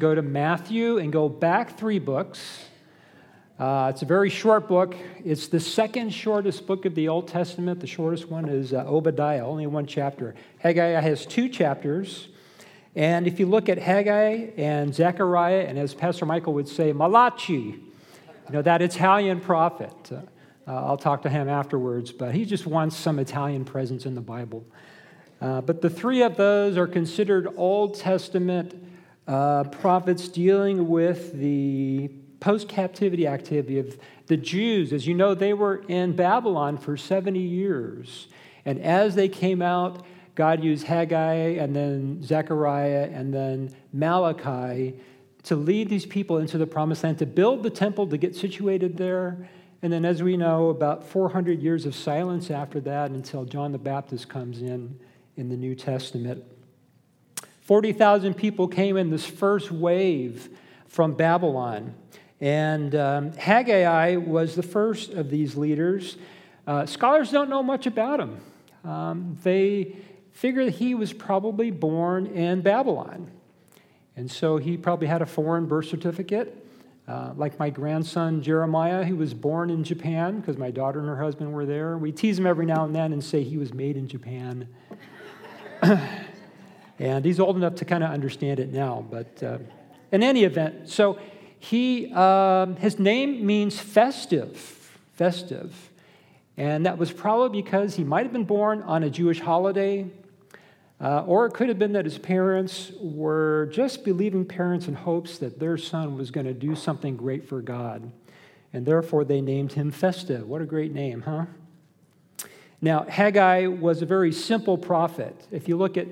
Go to Matthew and go back three books. It's a very short book. It's the second shortest book of the Old Testament. The shortest one is Obadiah, only one chapter. Haggai has two chapters. And if you look at Haggai and Zechariah, and as Pastor Michael would say, Malachi, that Italian prophet. I'll talk to him afterwards, but he just wants some Italian presence in the Bible. But the three of those are considered Old Testament prophets dealing with the post-captivity activity of the Jews. As you know, they were in Babylon for 70 years. And as they came out, God used Haggai and then Zechariah and then Malachi to lead these people into the promised land, to build the temple, to get situated there. And then, as we know, about 400 years of silence after that until John the Baptist comes in the New Testament. 40,000 people came in this first wave from Babylon. And Haggai was the first of these leaders. Scholars don't know much about him. They figure that he was probably born in Babylon. And so he probably had a foreign birth certificate, like my grandson Jeremiah, who was born in Japan because my daughter and her husband were there. We tease him every now and then and say he was made in Japan. And he's old enough to kind of understand it now. But in any event, so he his name means festive. And that was probably because he might have been born on a Jewish holiday, or it could have been that his parents were just believing parents in hopes that their son was going to do something great for God. And therefore, they named him Festive. What a great name, huh? Now, Haggai was a very simple prophet. If you look at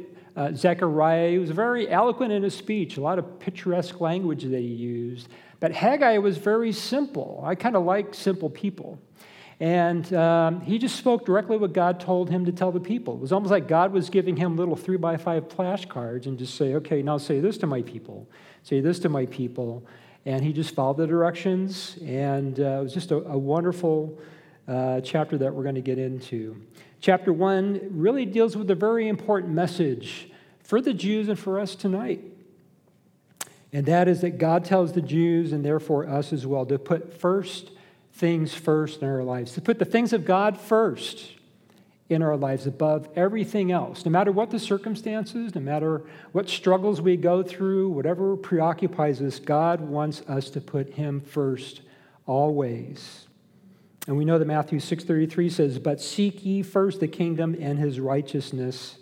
Zechariah, he was very eloquent in his speech, a lot of picturesque language that he used. But Haggai was very simple. I kind of like simple people. And he just spoke directly what God told him to tell the people. It was almost like God was giving him little 3x5 flashcards and just say, okay, now say this to my people. Say this to my people. And he just followed the directions. And it was just a wonderful chapter that we're going to get into. Chapter 1 really deals with a very important message for the Jews and for us tonight. And that is that God tells the Jews, and therefore us as well, to put first things first in our lives, to put the things of God first in our lives above everything else, no matter what the circumstances, no matter what struggles we go through, whatever preoccupies us, God wants us to put him first always. And we know that Matthew 6:33 says, "But seek ye first the kingdom and his righteousness."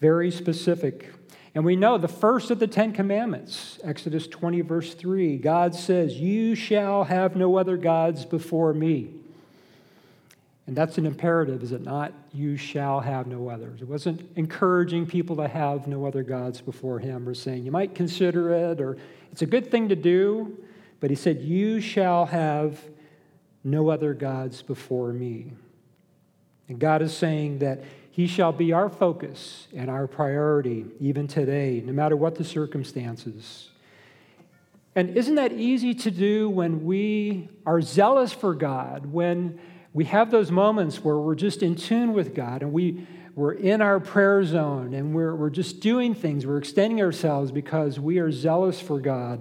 Very specific. And we know the first of the 10 commandments, Exodus 20, verse 3, God says, "You shall have no other gods before me." And that's an imperative, is it not? You shall have no others. It wasn't encouraging people to have no other gods before him or saying you might consider it or it's a good thing to do, but he said, "You shall have no other gods before me." And God is saying that he shall be our focus and our priority even today, no matter what the circumstances. And isn't that easy to do when we are zealous for God, when we have those moments where we're just in tune with God and we're in our prayer zone and we're just doing things, we're extending ourselves because we are zealous for God.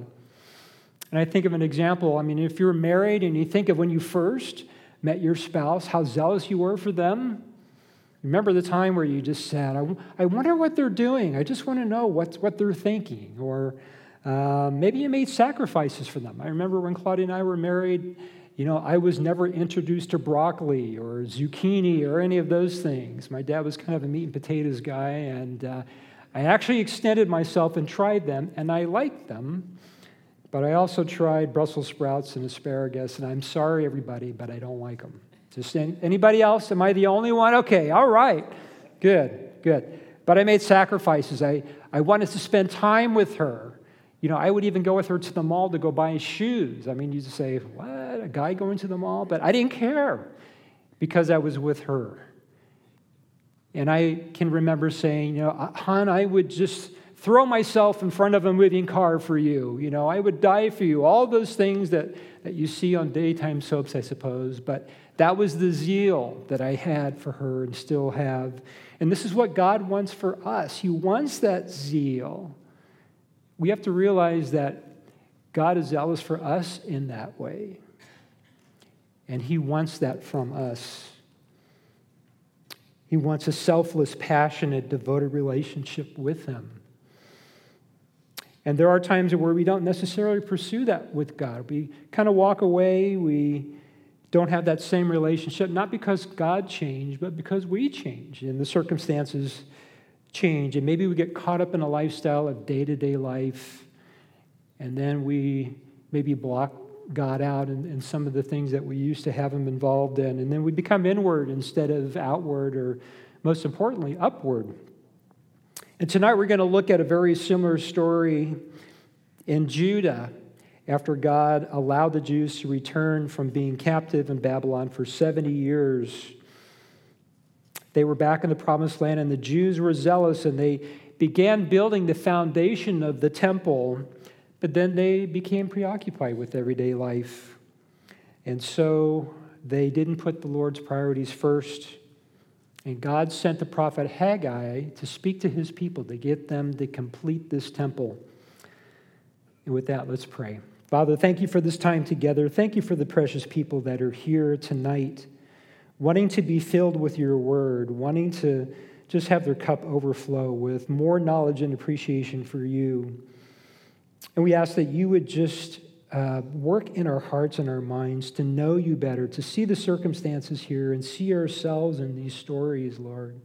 And I think of an example. I mean, if you're married and you think of when you first met your spouse, how zealous you were for them. Remember the time where you just said, I wonder what they're doing. I just want to know what they're thinking. Or maybe you made sacrifices for them. I remember when Claudia and I were married, I was never introduced to broccoli or zucchini or any of those things. My dad was kind of a meat and potatoes guy, and I actually extended myself and tried them, and I liked them. But I also tried Brussels sprouts and asparagus, and I'm sorry, everybody, but I don't like them. Just anybody else? Am I the only one? Okay, all right. Good. But I made sacrifices. I wanted to spend time with her. I would even go with her to the mall to go buy shoes. I mean, you'd say, what, a guy going to the mall? But I didn't care because I was with her. And I can remember saying, hon, I would just throw myself in front of a moving car for you. I would die for you. All those things that you see on daytime soaps, I suppose. But that was the zeal that I had for her and still have. And this is what God wants for us. He wants that zeal. we have to realize that God is zealous for us in that way. And he wants that from us. He wants a selfless, passionate, devoted relationship with him. And there are times where we don't necessarily pursue that with God. We kind of walk away. We don't have that same relationship, not because God changed, but because we change and the circumstances change. And maybe we get caught up in a lifestyle of day-to-day life, and then we maybe block God out in some of the things that we used to have him involved in. And then we become inward instead of outward, or most importantly, upward. And tonight we're going to look at a very similar story in Judah after God allowed the Jews to return from being captive in Babylon for 70 years. They were back in the promised land, and the Jews were zealous, and they began building the foundation of the temple, but then they became preoccupied with everyday life. And so they didn't put the Lord's priorities first. And God sent the prophet Haggai to speak to his people, to get them to complete this temple. And with that, let's pray. Father, thank you for this time together. Thank you for the precious people that are here tonight, wanting to be filled with your word, wanting to just have their cup overflow with more knowledge and appreciation for you. And we ask that you would just work in our hearts and our minds to know you better, to see the circumstances here and see ourselves in these stories, Lord.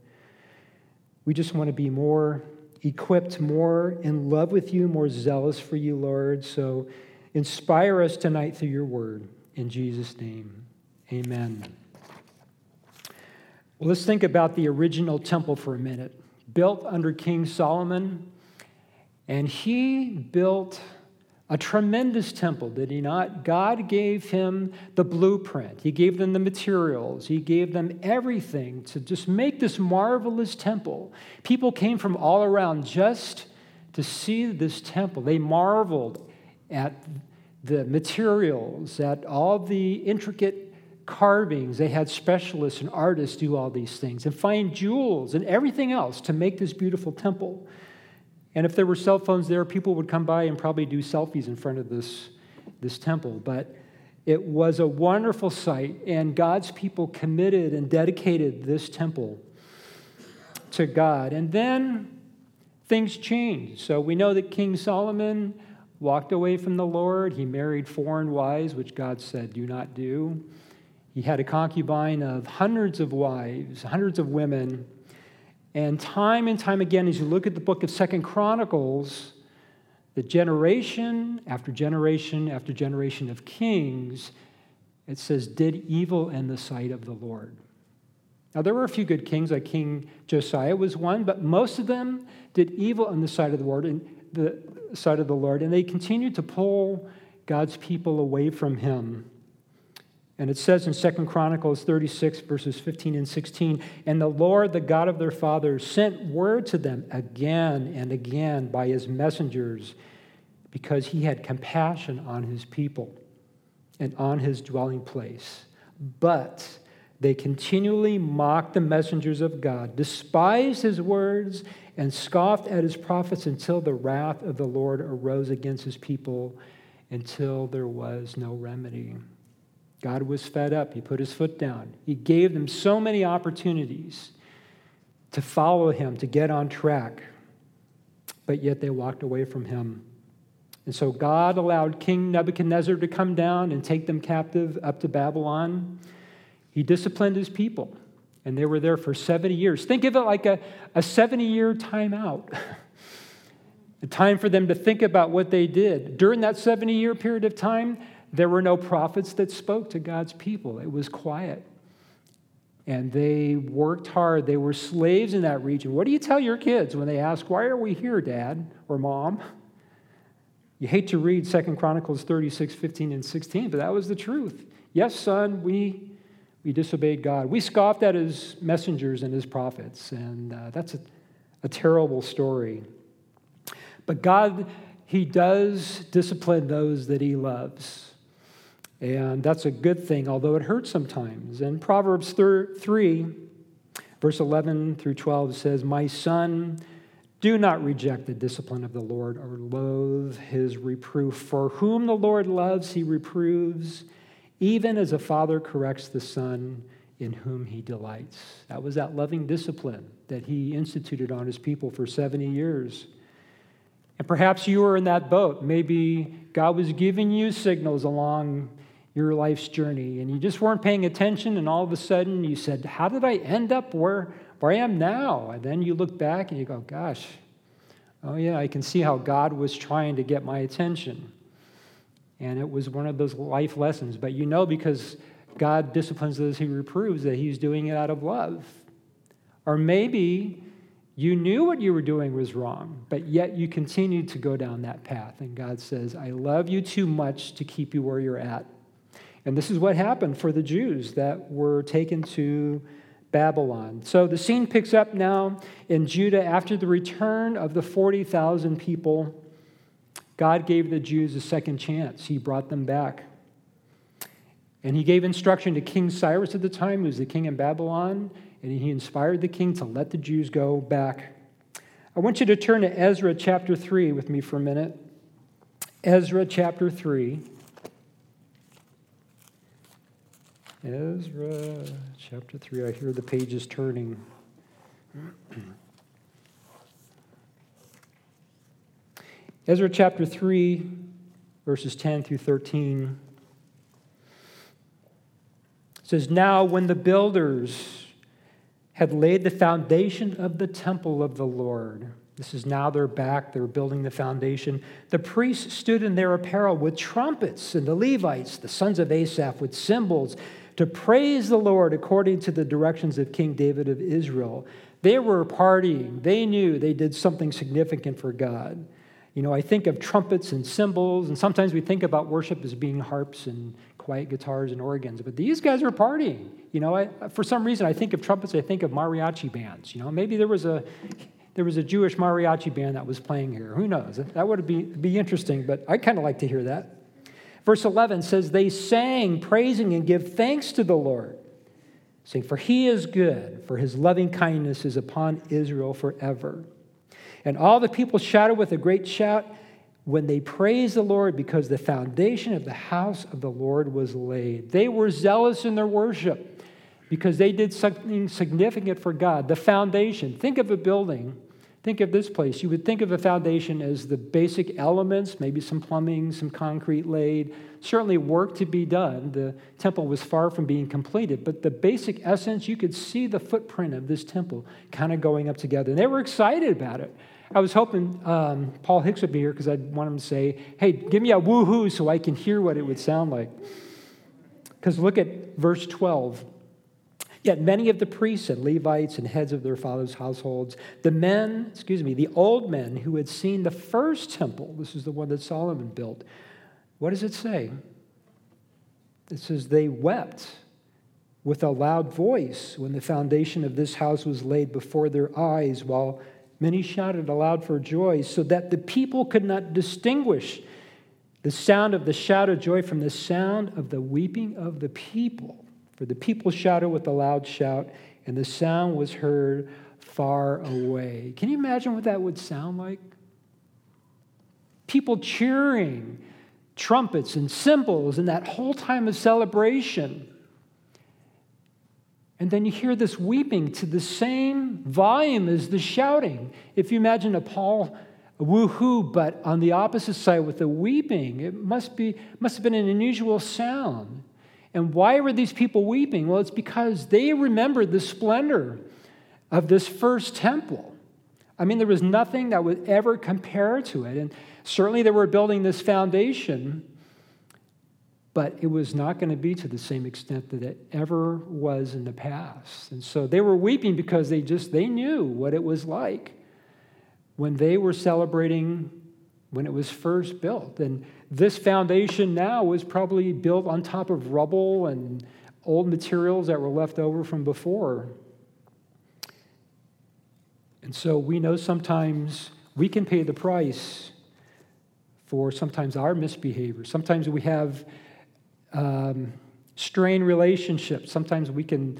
We just want to be more equipped, more in love with you, more zealous for you, Lord. So inspire us tonight through your word. In Jesus' name, amen. Well, let's think about the original temple for a minute, built under King Solomon. And he built a tremendous temple, did he not? God gave him the blueprint. He gave them the materials. He gave them everything to just make this marvelous temple. People came from all around just to see this temple. They marveled at the materials, at all the intricate carvings. They had specialists and artists do all these things and find jewels and everything else to make this beautiful temple. And if there were cell phones there, people would come by and probably do selfies in front of this temple. But it was a wonderful sight, and God's people committed and dedicated this temple to God. And then things changed. So we know that King Solomon walked away from the Lord. He married foreign wives, which God said, do not do. He had a concubine of hundreds of wives, hundreds of women. And time again, as you look at the book of 2 Chronicles, the generation after generation after generation of kings, it says, did evil in the sight of the Lord. Now, there were a few good kings, like King Josiah was one, but most of them did evil in the sight of the Lord, and they continued to pull God's people away from him. And it says in 2 Chronicles 36, verses 15 and 16, and the Lord, the God of their fathers, sent word to them again and again by his messengers, because he had compassion on his people and on his dwelling place. But they continually mocked the messengers of God, despised his words, and scoffed at his prophets until the wrath of the Lord arose against his people, until there was no remedy. God was fed up. He put his foot down. He gave them so many opportunities to follow him, to get on track, but yet they walked away from him. And so God allowed King Nebuchadnezzar to come down and take them captive up to Babylon. He disciplined his people, and they were there for 70 years. Think of it like a 70-year timeout, a time for them to think about what they did. During that 70-year period of time, there were no prophets that spoke to God's people. It was quiet. And they worked hard. They were slaves in that region. What do you tell your kids when they ask, why are we here, Dad or Mom? You hate to read 2 Chronicles 36, 15, and 16, but that was the truth. Yes, son, we disobeyed God. We scoffed at his messengers and his prophets, and that's a terrible story. But God, he does discipline those that he loves. And that's a good thing, although it hurts sometimes. And Proverbs 3, verse 11 through 12 says, my son, Do not reject the discipline of the Lord or loathe his reproof. For whom the Lord loves, he reproves, even as a father corrects the son in whom he delights. That was that loving discipline that he instituted on his people for 70 years. And perhaps you were in that boat. Maybe God was giving you signals along your life's journey, and you just weren't paying attention, and all of a sudden you said, how did I end up where I am now? And then you look back and you go, gosh, oh yeah, I can see how God was trying to get my attention. And it was one of those life lessons. But you know, because God disciplines those he reproves, that he's doing it out of love. Or maybe you knew what you were doing was wrong, but yet you continued to go down that path. And God says, I love you too much to keep you where you're at. And this is what happened for the Jews that were taken to Babylon. So the scene picks up now in Judah after the return of the 40,000 people. God gave the Jews a second chance. He brought them back. And he gave instruction to King Cyrus at the time, who was the king in Babylon, and he inspired the king to let the Jews go back. I want you to turn to Ezra chapter 3 with me for a minute. Ezra chapter 3. Ezra chapter 3. I hear the pages turning. Ezra chapter 3, verses 10 through 13. It says, now when the builders had laid the foundation of the temple of the Lord, this is now they're back, they're building the foundation. The priests stood in their apparel with trumpets, and the Levites, the sons of Asaph, with cymbals, to praise the Lord according to the directions of King David of Israel. They were partying. They knew they did something significant for God. You know, I think of trumpets and cymbals, and sometimes we think about worship as being harps and quiet guitars and organs, but these guys were partying. You know, for some reason, I think of trumpets, I think of mariachi bands. You know, maybe there was a Jewish mariachi band that was playing here. Who knows? That would be interesting, but I kind of like to hear that. Verse 11 says, they sang, praising and give thanks to the Lord, saying, for he is good, for his loving kindness is upon Israel forever. And all the people shouted with a great shout when they praised the Lord, because the foundation of the house of the Lord was laid. They were zealous in their worship because they did something significant for God. The foundation, think of a building. Think of this place. You would think of a foundation as the basic elements, maybe some plumbing, some concrete laid, certainly work to be done. The temple was far from being completed, but the basic essence, you could see the footprint of this temple kind of going up together. And they were excited about it. I was hoping Paul Hicks would be here because I'd want him to say, hey, give me a woo-hoo so I can hear what it would sound like. Because look at verse 12. Yet many of the priests and Levites and heads of their fathers' households, the old men who had seen the first temple, this is the one that Solomon built. What does it say? It says they wept with a loud voice when the foundation of this house was laid before their eyes, while many shouted aloud for joy, so that the people could not distinguish the sound of the shout of joy from the sound of the weeping of the people. For the people shouted with a loud shout, and the sound was heard far away. Can you imagine what that would sound like? People cheering, trumpets and cymbals, and that whole time of celebration. And then you hear this weeping to the same volume as the shouting. If you imagine a woo-hoo, but on the opposite side with the weeping, it must have been an unusual sound. And why were these people weeping? Well, it's because they remembered the splendor of this first temple. I mean, there was nothing that would ever compare to it. And certainly they were building this foundation, but it was not going to be to the same extent that it ever was in the past. And so they were weeping because they knew what it was like when they were celebrating when it was first built. And this foundation now was probably built on top of rubble and old materials that were left over from before. And so we know sometimes we can pay the price for sometimes our misbehavior. Sometimes we have strained relationships. Sometimes we can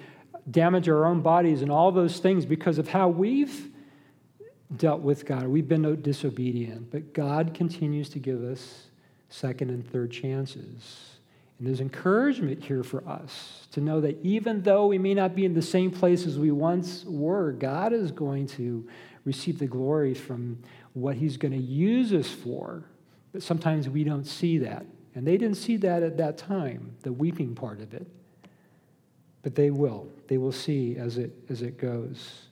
damage our own bodies and all those things because of how we've dealt with God, or we've been disobedient, but God continues to give us second and third chances. And there's encouragement here for us to know that even though we may not be in the same place as we once were, God is going to receive the glory from what he's going to use us for. But sometimes we don't see that. And they didn't see that at that time, the weeping part of it. But they will. They will see as it goes.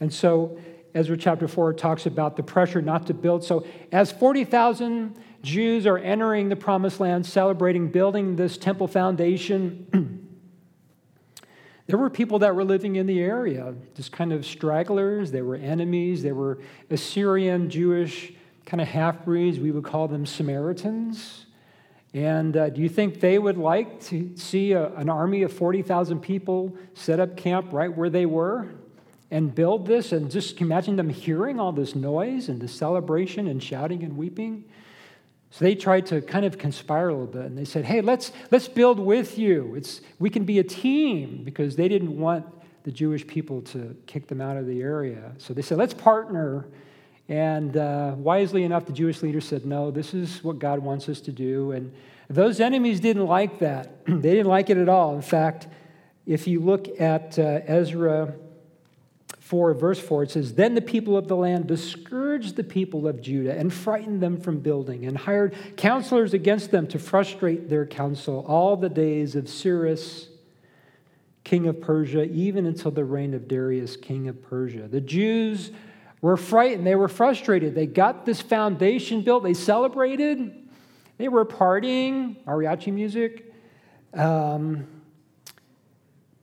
And so Ezra chapter 4 talks about the pressure not to build. So as 40,000 Jews are entering the promised land, celebrating, building this temple foundation, there were people that were living in the area, just kind of stragglers. They were enemies. They were Assyrian, Jewish, kind of half-breeds. We would call them Samaritans. And do you think they would like to see an army of 40,000 people set up camp right where they were and build this? And just imagine them hearing all this noise and the celebration and shouting and weeping. So they tried to kind of conspire a little bit, and they said, hey, let's build with you. We can be a team, because they didn't want the Jewish people to kick them out of the area. So they said, let's partner. And wisely enough, the Jewish leader said, no, this is what God wants us to do. And those enemies didn't like that. They didn't like it at all. In fact, if you look at Ezra 4, verse 4, it says, then the people of the land discouraged the people of Judah and frightened them from building and hired counselors against them to frustrate their counsel all the days of Cyrus, king of Persia, even until the reign of Darius, king of Persia. The Jews were frightened. They were frustrated. They got this foundation built. They celebrated. They were partying, mariachi music.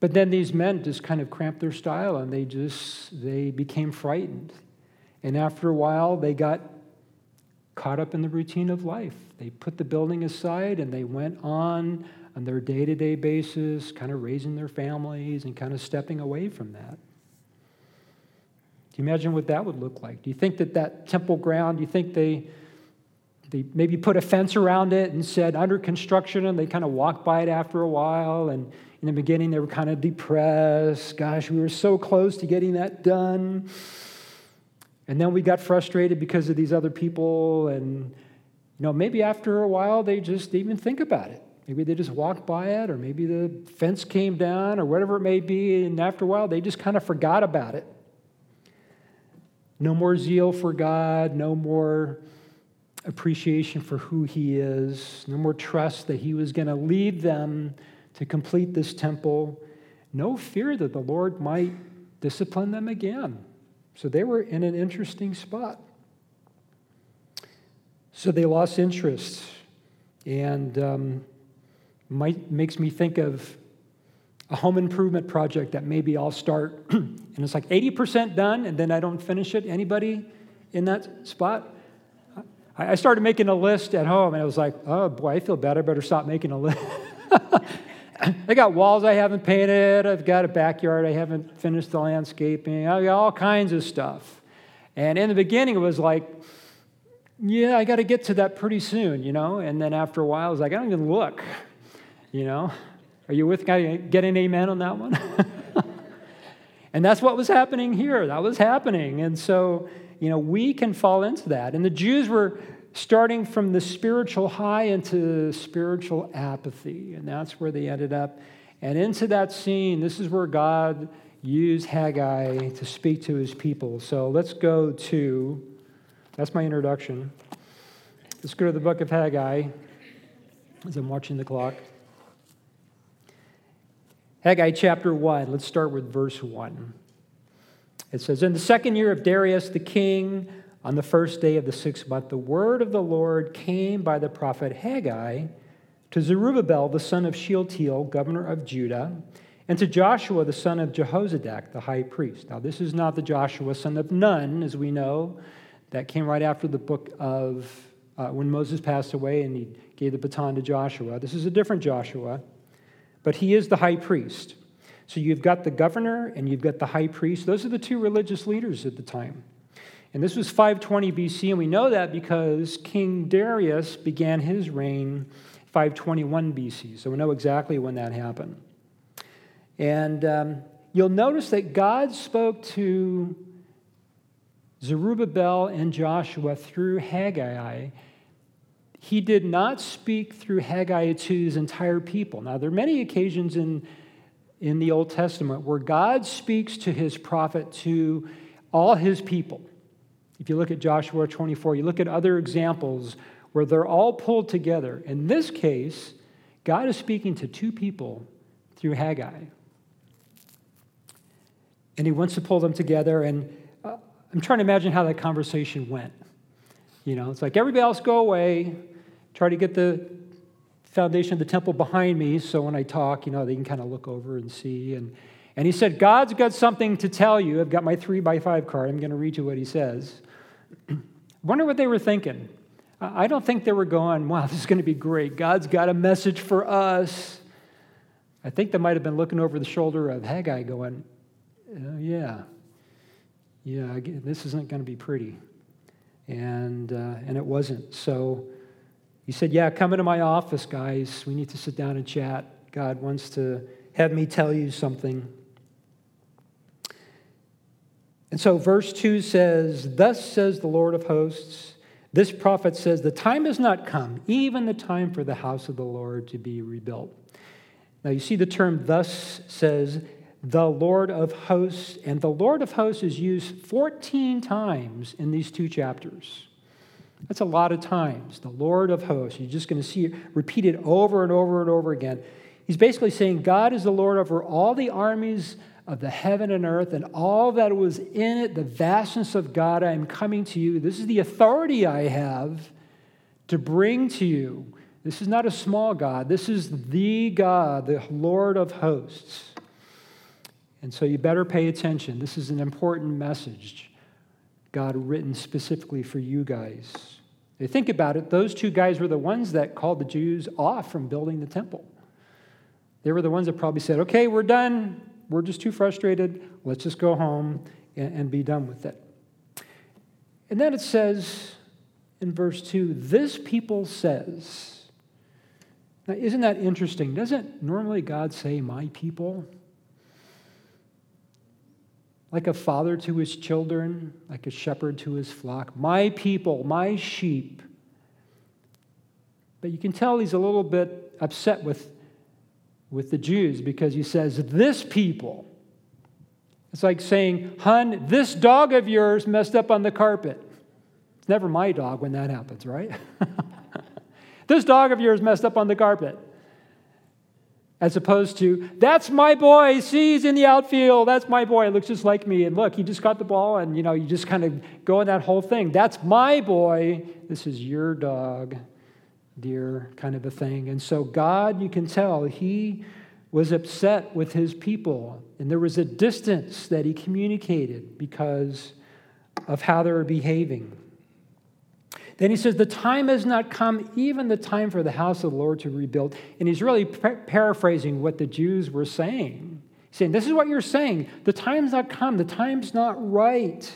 But then these men just kind of cramped their style, and they became frightened. And after a while, they got caught up in the routine of life. They put the building aside, and they went on their day-to-day basis, kind of raising their families and kind of stepping away from that. Do you imagine what that would look like? Do you think that temple ground, do you think they maybe put a fence around it and said, under construction, and they kind of walked by it after a while, and in the beginning they were kind of depressed. Gosh, we were so close to getting that done. And then we got frustrated because of these other people, and maybe after a while they just didn't even think about it. Maybe they just walked by it, or maybe the fence came down, or whatever it may be, and after a while they just kind of forgot about it. No more zeal for God, no more appreciation for who he is, no more trust that he was going to lead them to complete this temple, no fear that the Lord might discipline them again. So they were in an interesting spot. So they lost interest, and makes me think of a home improvement project that maybe I'll start, and it's like 80% done, and then I don't finish it. Anybody in that spot? I started making a list at home, and I was like, oh, boy, I feel bad. I better stop making a list. I got walls I haven't painted. I've got a backyard. I haven't finished the landscaping. I got all kinds of stuff. And in the beginning, it was like, yeah, I got to get to that pretty soon, And then after a while, I was like, I don't even look, Are you with me? Get an amen on that one? And that's what was happening here. That was happening. And so, we can fall into that. And the Jews were starting from the spiritual high into spiritual apathy. And that's where they ended up. And into that scene, this is where God used Haggai to speak to his people. So let's go to, that's my introduction. Let's go to the book of Haggai as I'm watching the clock. Haggai chapter 1, let's start with verse 1. It says, in the second year of Darius the king, on the first day of the sixth month, the word of the Lord came by the prophet Haggai to Zerubbabel, the son of Shealtiel, governor of Judah, and to Joshua, the son of Jehozadak, the high priest. Now, this is not the Joshua, son of Nun, as we know. That came right after the book of, when Moses passed away and he gave the baton to Joshua. This is a different Joshua. But he is the high priest. So you've got the governor and you've got the high priest. Those are the two religious leaders at the time. And this was 520 BC, and we know that because King Darius began his reign 521 BC. So we know exactly when that happened. And you'll notice that God spoke to Zerubbabel and Joshua through Haggai, he did not speak through Haggai to his entire people. Now, there are many occasions in the Old Testament where God speaks to his prophet to all his people. If you look at Joshua 24, you look at other examples where they're all pulled together. In this case, God is speaking to two people through Haggai. And he wants to pull them together. And I'm trying to imagine how that conversation went. You know, it's like, everybody else go away. Try to get the foundation of the temple behind me so when I talk, you know, they can kind of look over and see. And he said, God's got something to tell you. I've got my 3x5 card. I'm going to read you what he says. Wonder what they were thinking. I don't think they were going, wow, this is going to be great. God's got a message for us. I think they might have been looking over the shoulder of Haggai going, oh, yeah, this isn't going to be pretty. And it wasn't. So he said, yeah, come into my office, guys. We need to sit down and chat. God wants to have me tell you something. And so verse 2 says, thus says the Lord of hosts, this prophet says, the time has not come, even the time for the house of the Lord to be rebuilt. Now you see the term thus says the Lord of hosts, and the Lord of hosts is used 14 times in these two chapters. That's a lot of times, the Lord of hosts. You're just going to see it repeated over and over and over again. He's basically saying God is the Lord over all the armies of the heaven and earth and all that was in it, the vastness of God. I am coming to you. This is the authority I have to bring to you. This is not a small God. This is the God, the Lord of hosts. And so you better pay attention. This is an important message, God written specifically for you guys. If you think about it, those two guys were the ones that called the Jews off from building the temple. They were the ones that probably said, okay, we're done. We're just too frustrated. Let's just go home and be done with it. And then it says in verse 2, this people says. Now, isn't that interesting? Doesn't normally God say, my people? Like a father to his children, like a shepherd to his flock. My people, my sheep. But you can tell he's a little bit upset with the Jews because he says, this people. It's like saying, hun, this dog of yours messed up on the carpet. It's never my dog when that happens, right? This dog of yours messed up on the carpet. As opposed to, that's my boy, see, he's in the outfield, that's my boy, looks just like me, and look, he just got the ball, and you know, you just kind of go in that whole thing. That's my boy, this is your dog, dear, kind of a thing. And so God, you can tell, he was upset with his people. And there was a distance that he communicated because of how they were behaving. Then he says, the time has not come, even the time for the house of the Lord to rebuild. And he's really paraphrasing what the Jews were saying. He's saying, this is what you're saying. The time's not come. The time's not right.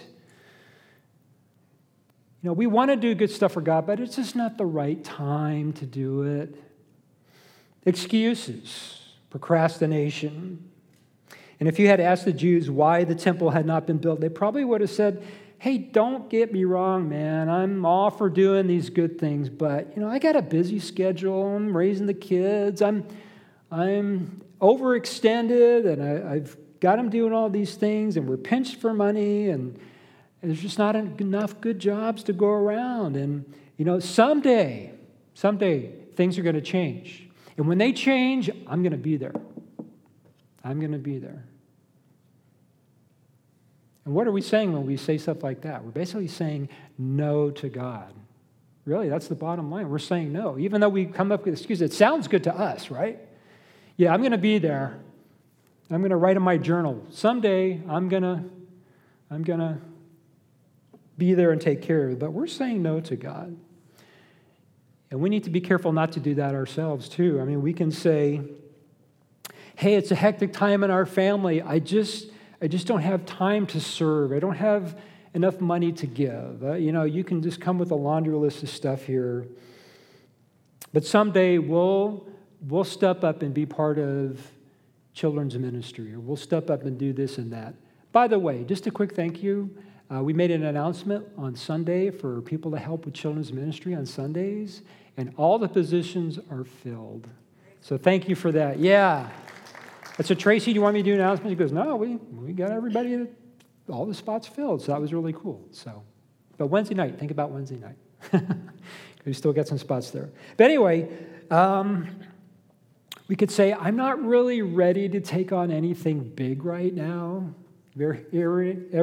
You know, we want to do good stuff for God, but it's just not the right time to do it. Excuses, procrastination. And if you had asked the Jews why the temple had not been built, they probably would have said, hey, don't get me wrong, man. I'm all for doing these good things, but, you know, I got a busy schedule. I'm raising the kids. I'm overextended, and I've got them doing all these things, and we're pinched for money, and there's just not enough good jobs to go around. And, you know, someday things are going to change. And when they change, I'm going to be there. I'm going to be there. And what are we saying when we say stuff like that? We're basically saying no to God. Really, that's the bottom line. We're saying no. Even though we come up with excuses, it sounds good to us, right? Yeah, I'm going to be there. I'm going to write in my journal. Someday I'm going to be there and take care of it. But we're saying no to God. And we need to be careful not to do that ourselves, too. I mean, we can say, hey, it's a hectic time in our family. I just don't have time to serve. I don't have enough money to give. You know, you can just come with a laundry list of stuff here. But someday we'll step up and be part of children's ministry, or we'll step up and do this and that. By the way, just a quick thank you. We made an announcement on Sunday for people to help with children's ministry on Sundays, and all the positions are filled. So thank you for that. Yeah. So Tracy, do you want me to do an announcement? She goes, no, we got everybody, all the spots filled. So that was really cool. So, but Wednesday night, think about Wednesday night. We still got some spots there. But anyway, we could say, I'm not really ready to take on anything big right now. Ever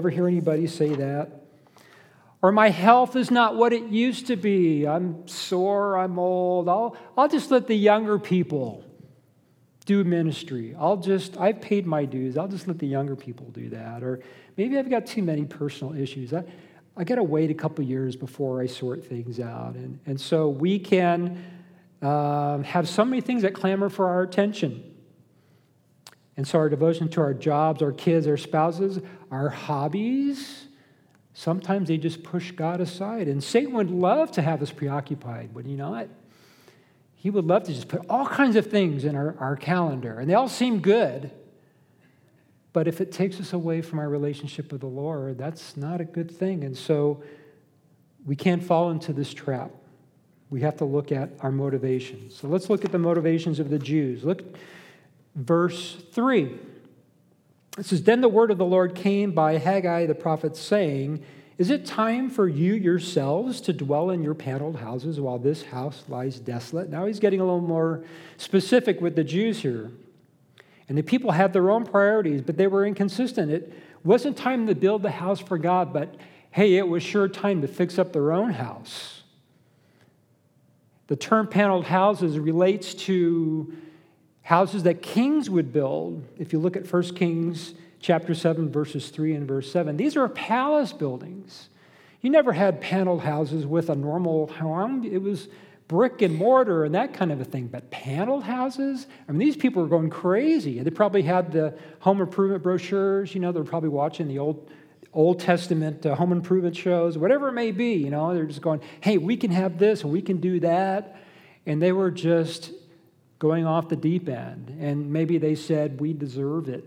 hear anybody say that? Or my health is not what it used to be. I'm sore, I'm old. I'll just let the younger people do ministry. I've paid my dues. I'll just let the younger people do that. Or maybe I've got too many personal issues. I got to wait a couple years before I sort things out. And so we can have so many things that clamor for our attention. And so our devotion to our jobs, our kids, our spouses, our hobbies, sometimes they just push God aside. And Satan would love to have us preoccupied, would he not? He would love to just put all kinds of things in our calendar, and they all seem good. But if it takes us away from our relationship with the Lord, that's not a good thing. And so we can't fall into this trap. We have to look at our motivations. So let's look at the motivations of the Jews. Look, verse 3. It says, Then the word of the Lord came by Haggai the prophet, saying, Is it time for you yourselves to dwell in your paneled houses while this house lies desolate? Now he's getting a little more specific with the Jews here. And the people had their own priorities, but they were inconsistent. It wasn't time to build the house for God, but hey, it was sure time to fix up their own house. The term paneled houses relates to houses that kings would build. If you look at 1 Kings chapter 7, verses 3 and verse 7, these are palace buildings. You never had paneled houses with a normal home. It was brick and mortar and that kind of a thing, but paneled houses? I mean, these people were going crazy. They probably had the home improvement brochures. You know, they're probably watching the Old Testament home improvement shows, whatever it may be. You know, they're just going, hey, we can have this and we can do that. And they were just going off the deep end. And maybe they said, we deserve it.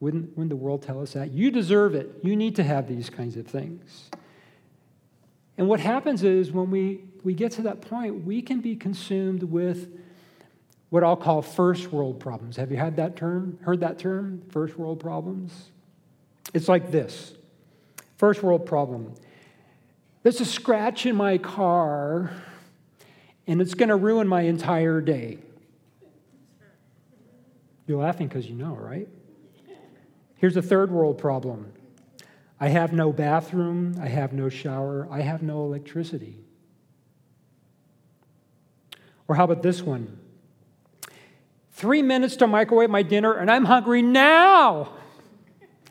Wouldn't the world tell us that? You deserve it. You need to have these kinds of things. And what happens is when we get to that point, we can be consumed with what I'll call first world problems. Have you heard that term, first world problems? It's like this. First world problem. There's a scratch in my car, and it's going to ruin my entire day. You're laughing because you know, right? Here's a third world problem. I have no bathroom, I have no shower, I have no electricity. Or how about this one? 3 minutes to microwave my dinner, and I'm hungry now.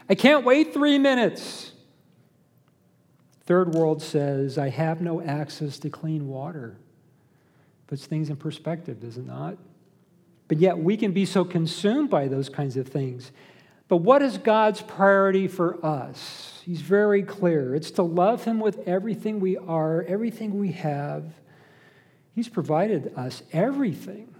I can't wait 3 minutes. Third world says, I have no access to clean water. Puts things in perspective, does it not? But yet we can be so consumed by those kinds of things. But what is God's priority for us? He's very clear. It's to love him with everything we are, everything we have. He's provided us everything.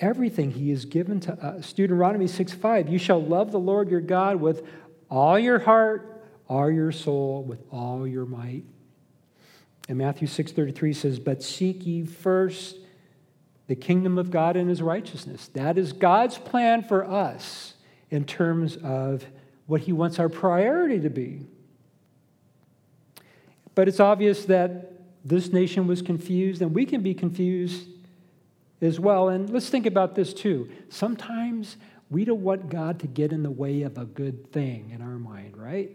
Everything he has given to us. Deuteronomy 6:5, you shall love the Lord your God with all your heart, all your soul, with all your might. And Matthew 6:33 says, but seek ye first the kingdom of God and his righteousness. That is God's plan for us in terms of what he wants our priority to be. But it's obvious that this nation was confused, and we can be confused as well. And let's think about this too. Sometimes we don't want God to get in the way of a good thing in our mind, right?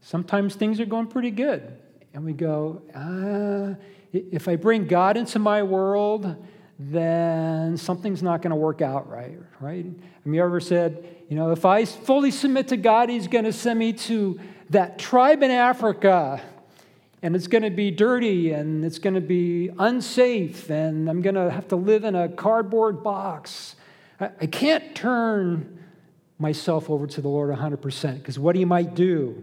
Sometimes things are going pretty good, and we go, if I bring God into my world, then something's not going to work out right? I mean, you ever said, you know, if I fully submit to God, he's going to send me to that tribe in Africa, and it's going to be dirty, and it's going to be unsafe, and I'm going to have to live in a cardboard box. I can't turn myself over to the Lord 100%, because what he might do,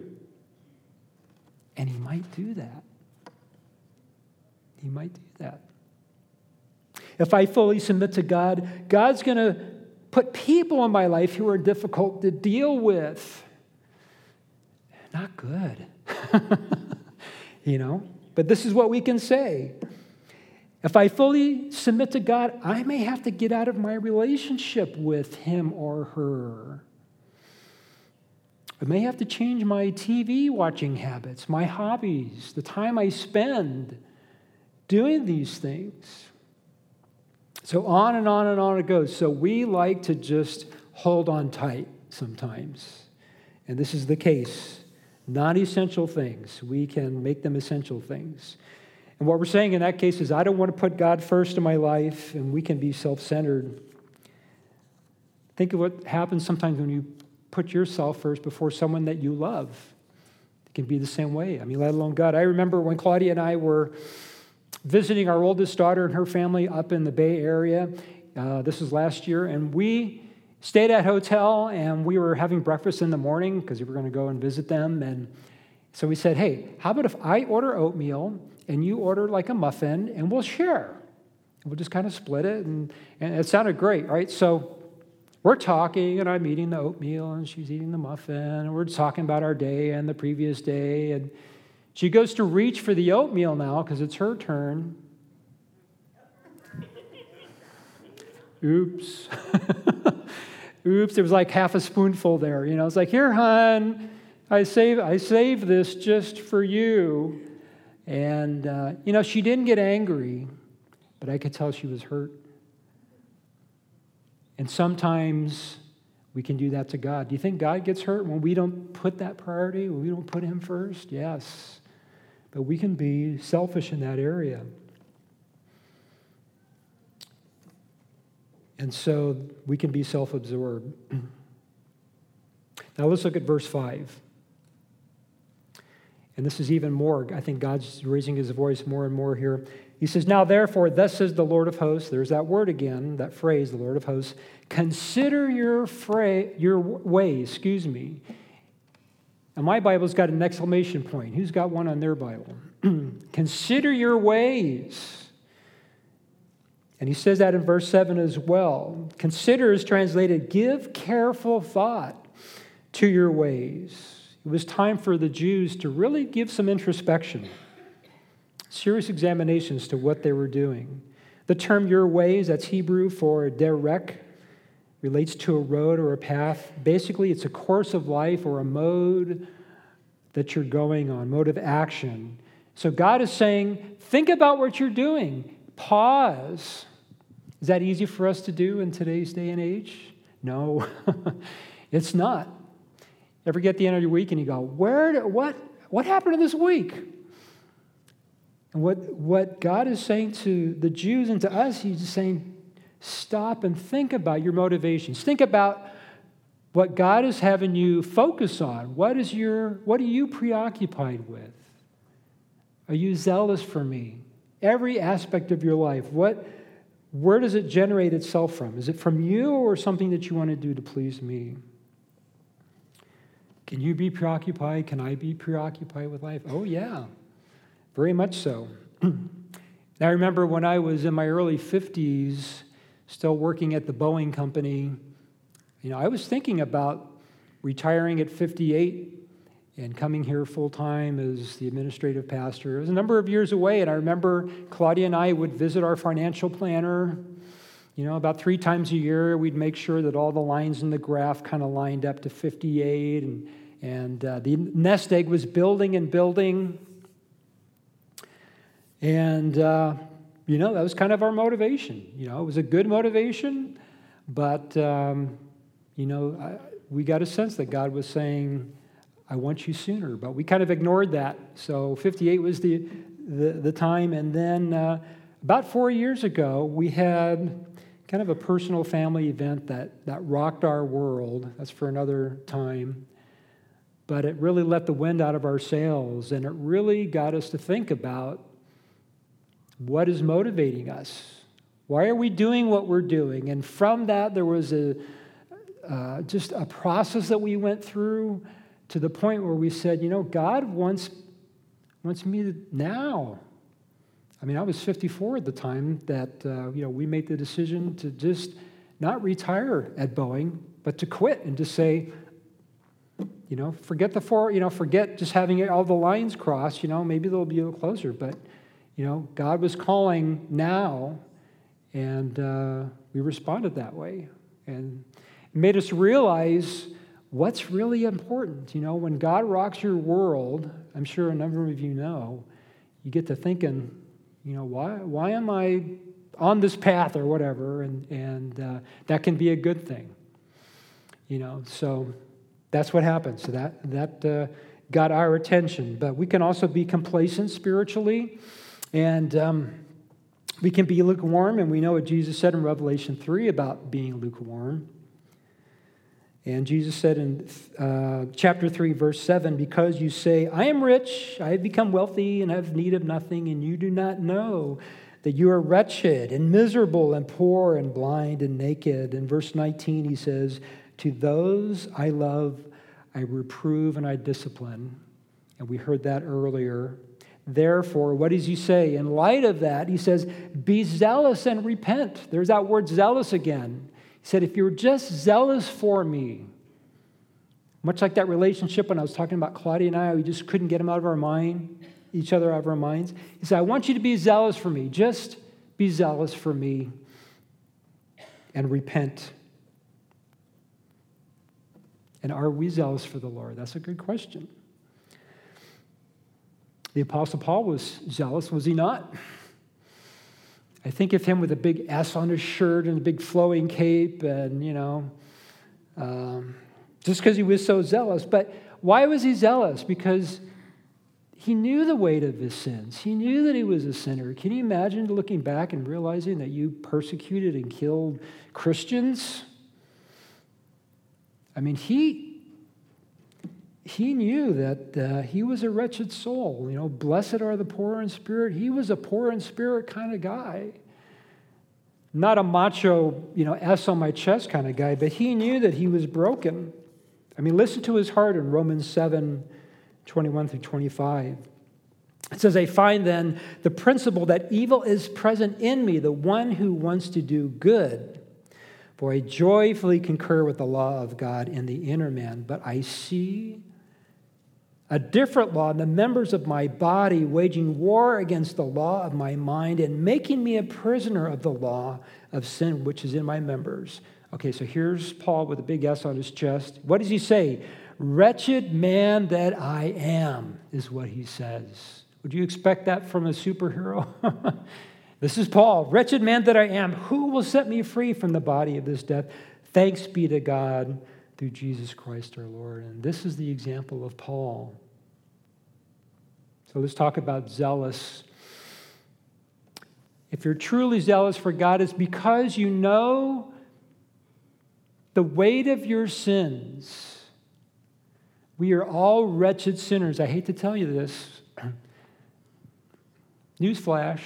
and he might do that. He might do that. If I fully submit to God, God's going to put people in my life who are difficult to deal with. not good. You know? But this is what we can say. If I fully submit to God, I may have to get out of my relationship with him or her. I may have to change my TV watching habits, my hobbies, the time I spend doing these things. So on and on and on it goes. So we like to just hold on tight sometimes. And this is the case. Non-essential things, we can make them essential things. And what we're saying in that case is, I don't want to put God first in my life, and we can be self-centered. Think of what happens sometimes when you put yourself first before someone that you love. It can be the same way. I mean, let alone God. I remember when Claudia and I were visiting our oldest daughter and her family up in the Bay Area. This was last year. And we stayed at a hotel, and we were having breakfast in the morning because we were going to go and visit them. And so we said, hey, how about if I order oatmeal and you order like a muffin, and we'll share. We'll just kind of split it. And it sounded great, right? So we're talking, and I'm eating the oatmeal, and she's eating the muffin, and we're talking about our day and the previous day, and she goes to reach for the oatmeal now because it's her turn. Oops. Oops, there was like half a spoonful there. You know, it's like, here, hon, I saved this just for you. And, she didn't get angry, but I could tell she was hurt. And sometimes we can do that to God. Do you think God gets hurt when we don't put that priority, when we don't put him first? Yes. But we can be selfish in that area. And so we can be self-absorbed. Now let's look at verse 5. And this is even more, I think God's raising his voice more and more here. He says, now therefore, thus says the Lord of hosts. There's that word again, that phrase, the Lord of hosts. Consider your way. And my Bible's got an exclamation point. Who's got one on their Bible? Consider your ways. And he says that in verse 7 as well. Consider is translated, give careful thought to your ways. It was time for the Jews to really give some introspection, serious examinations to what they were doing. The term your ways, that's Hebrew for derech, relates to a road or a path. Basically, it's a course of life or a mode that you're going on, mode of action. So God is saying, think about what you're doing. Pause. Is that easy for us to do in today's day and age? No, it's not. Ever get the end of your week and you go, what happened this week? And what God is saying to the Jews and to us, he's just saying, stop and think about your motivations. Think about what God is having you focus on. What are you preoccupied with? Are you zealous for me? Every aspect of your life, where does it generate itself from? Is it from you or something that you want to do to please me? Can you be preoccupied? Can I be preoccupied with life? Oh, yeah, very much so. I remember when I was in my early 50s, still working at the Boeing company, I was thinking about retiring at 58 and coming here full-time as the administrative pastor. It was a number of years away, and I remember Claudia and I would visit our financial planner. About 3 times a year, we'd make sure that all the lines in the graph kind of lined up to 58, and the nest egg was building and building. And, that was kind of our motivation. It was a good motivation, but, we got a sense that God was saying, I want you sooner, but we kind of ignored that. So 58 was the time, and then about 4 years ago, we had kind of a personal family event that rocked our world. That's for another time. But it really let the wind out of our sails, and it really got us to think about what is motivating us. Why are we doing what we're doing? And from that, there was just a process that we went through to the point where we said, God wants me now. I was 54 at the time that, we made the decision to just not retire at Boeing, but to quit and to say, You know, forget the four, you know, forget just having all the lines crossed, you know, maybe they'll be a little closer. But, you know, God was calling now, and we responded that way. And it made us realize what's really important. You know, when God rocks your world, I'm sure a number of you know, you get to thinking, you know, why am I on this path or whatever? And that can be a good thing. You know, so... that's what happens. So that got our attention. But we can also be complacent spiritually, and we can be lukewarm. And we know what Jesus said in Revelation 3 about being lukewarm. And Jesus said in chapter 3, verse 7, because you say, I am rich, I have become wealthy, and have need of nothing, and you do not know that you are wretched and miserable and poor and blind and naked. In verse 19, he says, to those I love, I reprove and I discipline. And we heard that earlier. Therefore, what does he say? In light of that, he says, be zealous and repent. There's that word zealous again. He said, if you're just zealous for me, much like that relationship when I was talking about Claudia and I, we just couldn't get him out of our mind, each other out of our minds. He said, I want you to be zealous for me. Just be zealous for me and repent. And are we zealous for the Lord? That's a good question. The Apostle Paul was zealous, was he not? I think of him with a big S on his shirt and a big flowing cape and, you know, just because he was so zealous. But why was he zealous? Because he knew the weight of his sins. He knew that he was a sinner. Can you imagine looking back and realizing that you persecuted and killed Christians? I mean, he knew that he was a wretched soul. You know, blessed are the poor in spirit. He was a poor in spirit kind of guy. Not a macho, you know, S on my chest kind of guy, but he knew that he was broken. I mean, listen to his heart in Romans 7, 21 through 25. It says, I find then the principle that evil is present in me, the one who wants to do good. For I joyfully concur with the law of God in the inner man, but I see a different law in the members of my body, waging war against the law of my mind and making me a prisoner of the law of sin, which is in my members. Okay, so here's Paul with a big S on his chest. What does he say? Wretched man that I am, is what he says. Would you expect that from a superhero? This is Paul, wretched man that I am, who will set me free from the body of this death? Thanks be to God through Jesus Christ our Lord. And this is the example of Paul. So let's talk about zealous. If you're truly zealous for God, it's because you know the weight of your sins. We are all wretched sinners. I hate to tell you this. Newsflash.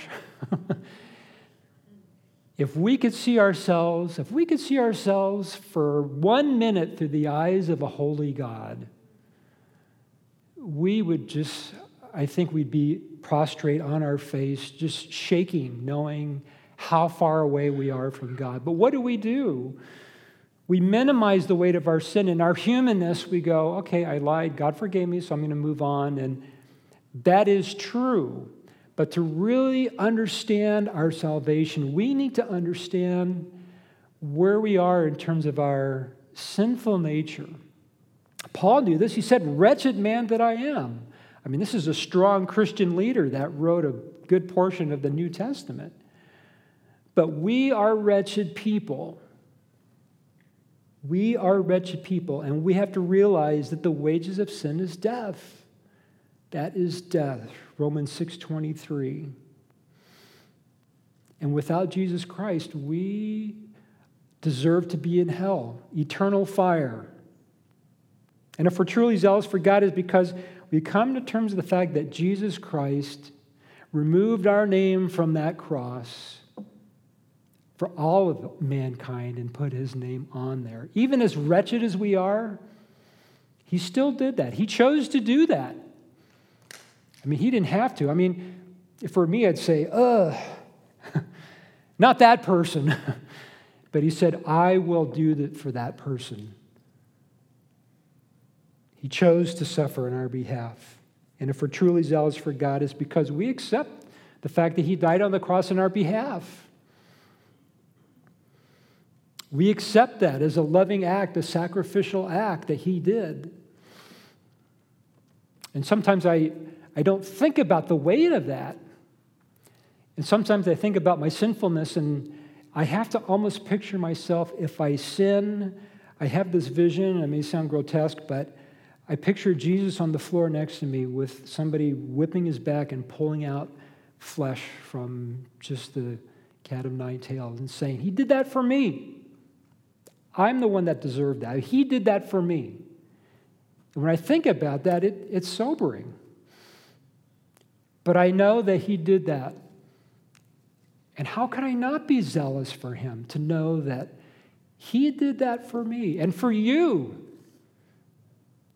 If we could see ourselves for 1 minute through the eyes of a holy God, we would just, I think we'd be prostrate on our face, just shaking, knowing how far away we are from God. But what do? We minimize the weight of our sin. In our humanness, we go, okay, I lied. God forgave me, so I'm going to move on. And that is true. But to really understand our salvation, we need to understand where we are in terms of our sinful nature. Paul knew this. He said, wretched man that I am. I mean, this is a strong Christian leader that wrote a good portion of the New Testament. But we are wretched people. We are wretched people, and we have to realize that the wages of sin is death. That is death, Romans 6:23. And without Jesus Christ, we deserve to be in hell, eternal fire. And if we're truly zealous for God, it's because we come to terms with the fact that Jesus Christ removed our name from that cross for all of mankind and put his name on there. Even as wretched as we are, he still did that. He chose to do that. I mean, he didn't have to. I mean, for me, I'd say, not that person. But he said, I will do that for that person. He chose to suffer on our behalf. And if we're truly zealous for God, it's because we accept the fact that he died on the cross on our behalf. We accept that as a loving act, a sacrificial act that he did. And sometimes I don't think about the weight of that. And sometimes I think about my sinfulness, and I have to almost picture myself, if I sin, I have this vision, and it may sound grotesque, but I picture Jesus on the floor next to me with somebody whipping his back and pulling out flesh from just the cat of nine tails and saying, he did that for me. I'm the one that deserved that. He did that for me. And when I think about that, it's sobering. But I know that he did that. And how could I not be zealous for him to know that he did that for me and for you?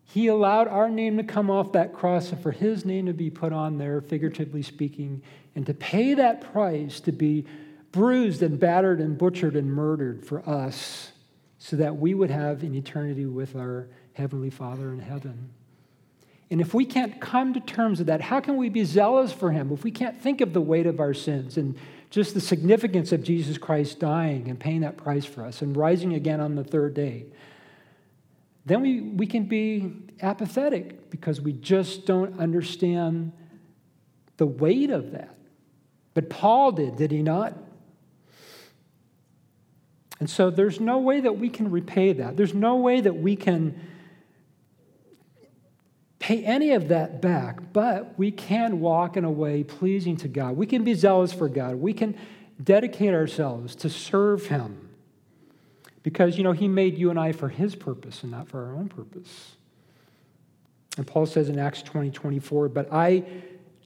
He allowed our name to come off that cross and for his name to be put on there, figuratively speaking, and to pay that price, to be bruised and battered and butchered and murdered for us so that we would have an eternity with our Heavenly Father in heaven. And if we can't come to terms with that, how can we be zealous for him if we can't think of the weight of our sins and just the significance of Jesus Christ dying and paying that price for us and rising again on the third day? Then we can be apathetic because we just don't understand the weight of that. But Paul did he not? And so there's no way that we can repay that. There's no way that we can pay any of that back, but we can walk in a way pleasing to God. We can be zealous for God. We can dedicate ourselves to serve him. Because, he made you and I for his purpose and not for our own purpose. And Paul says in Acts 20:24, but I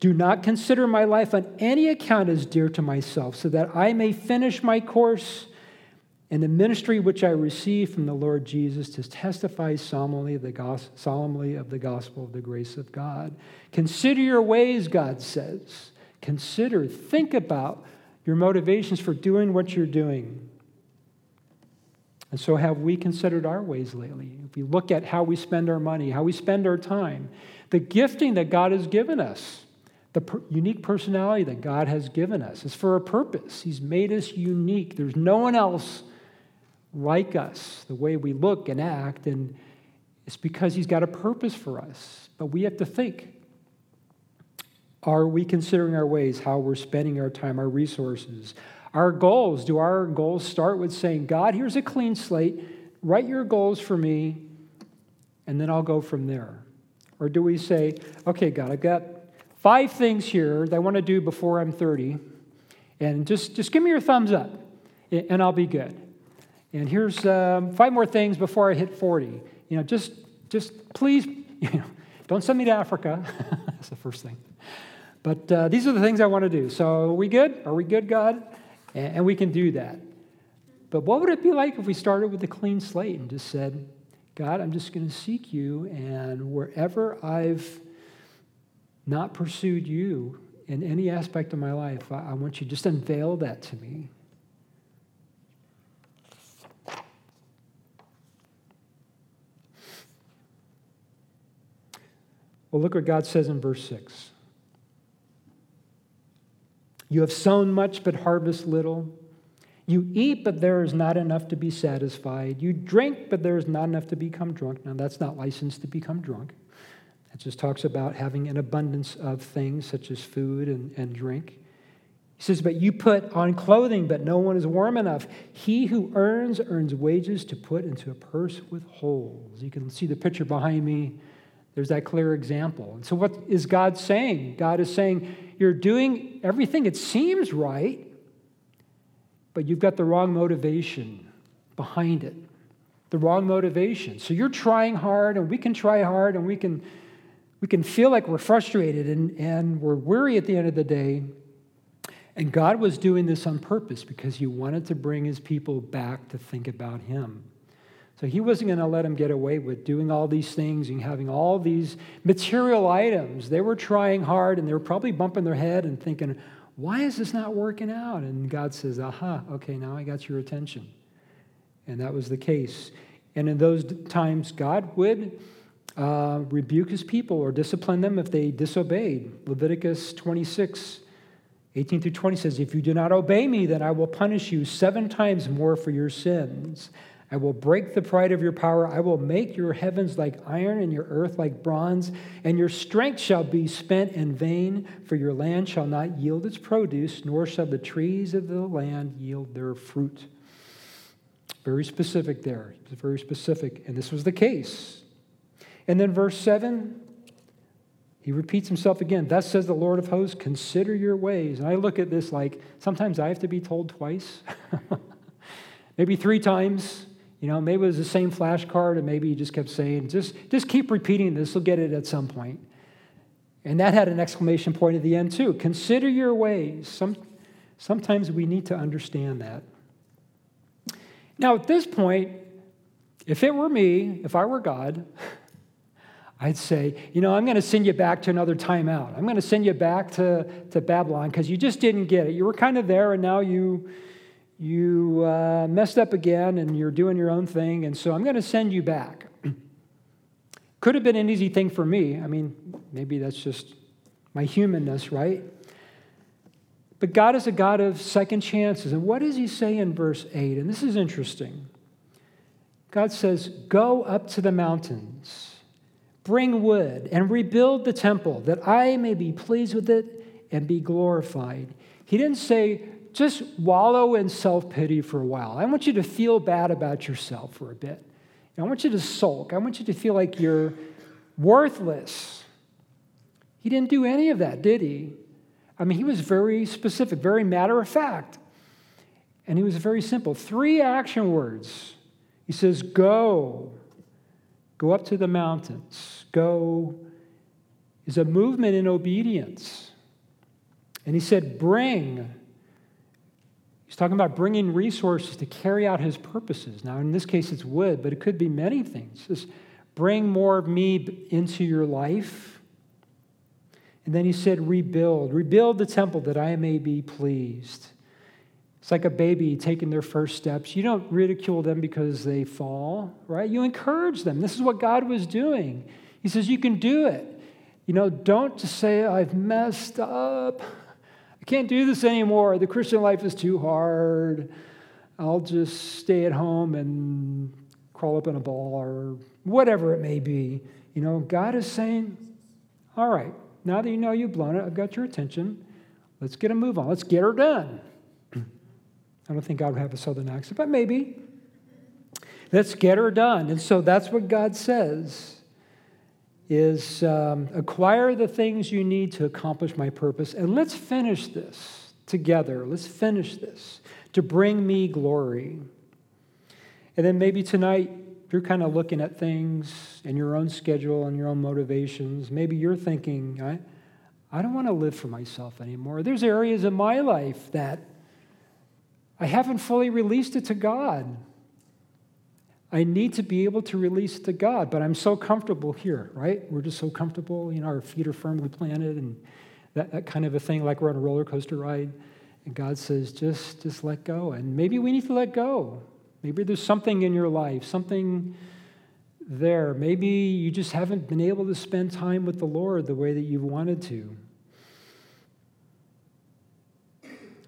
do not consider my life on any account as dear to myself, so that I may finish my course and the ministry which I received from the Lord Jesus to testify solemnly of the gospel of the grace of God. Consider your ways, God says. Think about your motivations for doing what you're doing. And so have we considered our ways lately? If we look at how we spend our money, how we spend our time, the gifting that God has given us, the unique personality that God has given us is for a purpose. He's made us unique. There's no one else like us, the way we look and act, and it's because he's got a purpose for us. But we have to think, are we considering our ways, how we're spending our time, our resources? Our goals, do our goals start with saying, God, here's a clean slate, write your goals for me, and then I'll go from there? Or do we say, okay, God, I've got 5 things here that I want to do before I'm 30, and just give me your thumbs up, and I'll be good. And here's 5 more things before I hit 40. Just please, don't send me to Africa. That's the first thing. But these are the things I want to do. So are we good? Are we good, God? And we can do that. But what would it be like if we started with a clean slate and just said, God, I'm just going to seek you, and wherever I've not pursued you in any aspect of my life, I want you to just unveil that to me. Well, look what God says in verse 6. You have sown much, but harvest little. You eat, but there is not enough to be satisfied. You drink, but there is not enough to become drunk. Now, that's not licensed to become drunk. It just talks about having an abundance of things, such as food and drink. He says, but you put on clothing, but no one is warm enough. He who earns wages to put into a purse with holes. You can see the picture behind me. There's that clear example. And so what is God saying? God is saying, you're doing everything, it seems right, but you've got the wrong motivation behind it, the wrong motivation. So you're trying hard, and we can try hard, and we can feel like we're frustrated and we're weary at the end of the day. And God was doing this on purpose because he wanted to bring his people back to think about him. So he wasn't going to let them get away with doing all these things and having all these material items. They were trying hard, and they were probably bumping their head and thinking, why is this not working out? And God says, aha, okay, now I got your attention. And that was the case. And in those times, God would rebuke his people or discipline them if they disobeyed. Leviticus 26, 18 through 20 says, "If you do not obey me, then I will punish you 7 times more for your sins. I will break the pride of your power. I will make your heavens like iron and your earth like bronze, and your strength shall be spent in vain, for your land shall not yield its produce, nor shall the trees of the land yield their fruit." Very specific there. Very specific. And this was the case. And then verse 7, he repeats himself again. "Thus says the Lord of hosts, consider your ways." And I look at this like, sometimes I have to be told twice. Maybe 3 times. You know, maybe it was the same flashcard, and maybe he just kept saying, just keep repeating this, you'll get it at some point. And that had an exclamation point at the end too. Consider your ways. Sometimes we need to understand that. Now at this point, if it were me, if I were God, I'd say, you know, I'm going to send you back to another timeout. I'm going to send you back to Babylon because you just didn't get it. You were kind of there, and now you messed up again, and you're doing your own thing, and so I'm going to send you back. Could have been an easy thing for me. I mean, maybe that's just my humanness, right? But God is a God of second chances. And what does he say in verse 8? And this is interesting. God says, "Go up to the mountains, bring wood, and rebuild the temple, that I may be pleased with it and be glorified." He didn't say, just wallow in self-pity for a while. I want you to feel bad about yourself for a bit. I want you to sulk. I want you to feel like you're worthless. He didn't do any of that, did he? I mean, he was very specific, very matter of fact. And he was very simple. 3 action words. He says, go up to the mountains. Go is a movement in obedience. And he said, bring. He's talking about bringing resources to carry out his purposes. Now, in this case, it's wood, but it could be many things. Just bring more of me into your life. And then he said, rebuild the temple that I may be pleased. It's like a baby taking their first steps. You don't ridicule them because they fall, right? You encourage them. This is what God was doing. He says, you can do it. You know, don't just say, I've messed up. Can't do this anymore. The Christian life is too hard. I'll just stay at home and crawl up in a ball or whatever it may be. You know, God is saying, all right, now that you know you've blown it, I've got your attention. Let's get a move on. Let's get her done. I don't think God would have a southern accent, but maybe. Let's get her done. And so that's what God says is acquire the things you need to accomplish my purpose, and let's finish this together. Let's finish this to bring me glory. And then maybe tonight, you're kind of looking at things and your own schedule and your own motivations. Maybe you're thinking, I don't want to live for myself anymore. There's areas in my life that I haven't fully released it to God. I need to be able to release it to God, but I'm so comfortable here, right? We're just so comfortable, you know, our feet are firmly planted and that kind of a thing, like we're on a roller coaster ride. And God says, just let go. And maybe we need to let go. Maybe there's something in your life, something there. Maybe you just haven't been able to spend time with the Lord the way that you wanted to.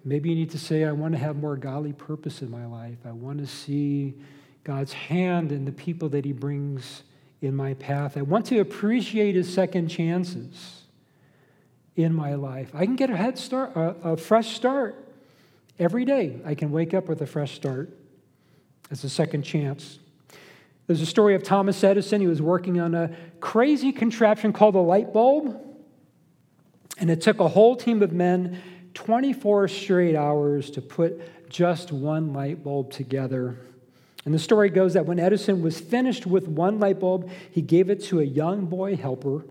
Maybe you need to say, I want to have more godly purpose in my life. I want to see God's hand and the people that he brings in my path. I want to appreciate his second chances in my life. I can get a head start, a fresh start. Every day I can wake up with a fresh start as a second chance. There's a story of Thomas Edison. He was working on a crazy contraption called a light bulb. And it took a whole team of men 24 straight hours to put just one light bulb together. And the story goes that when Edison was finished with one light bulb, he gave it to a young boy helper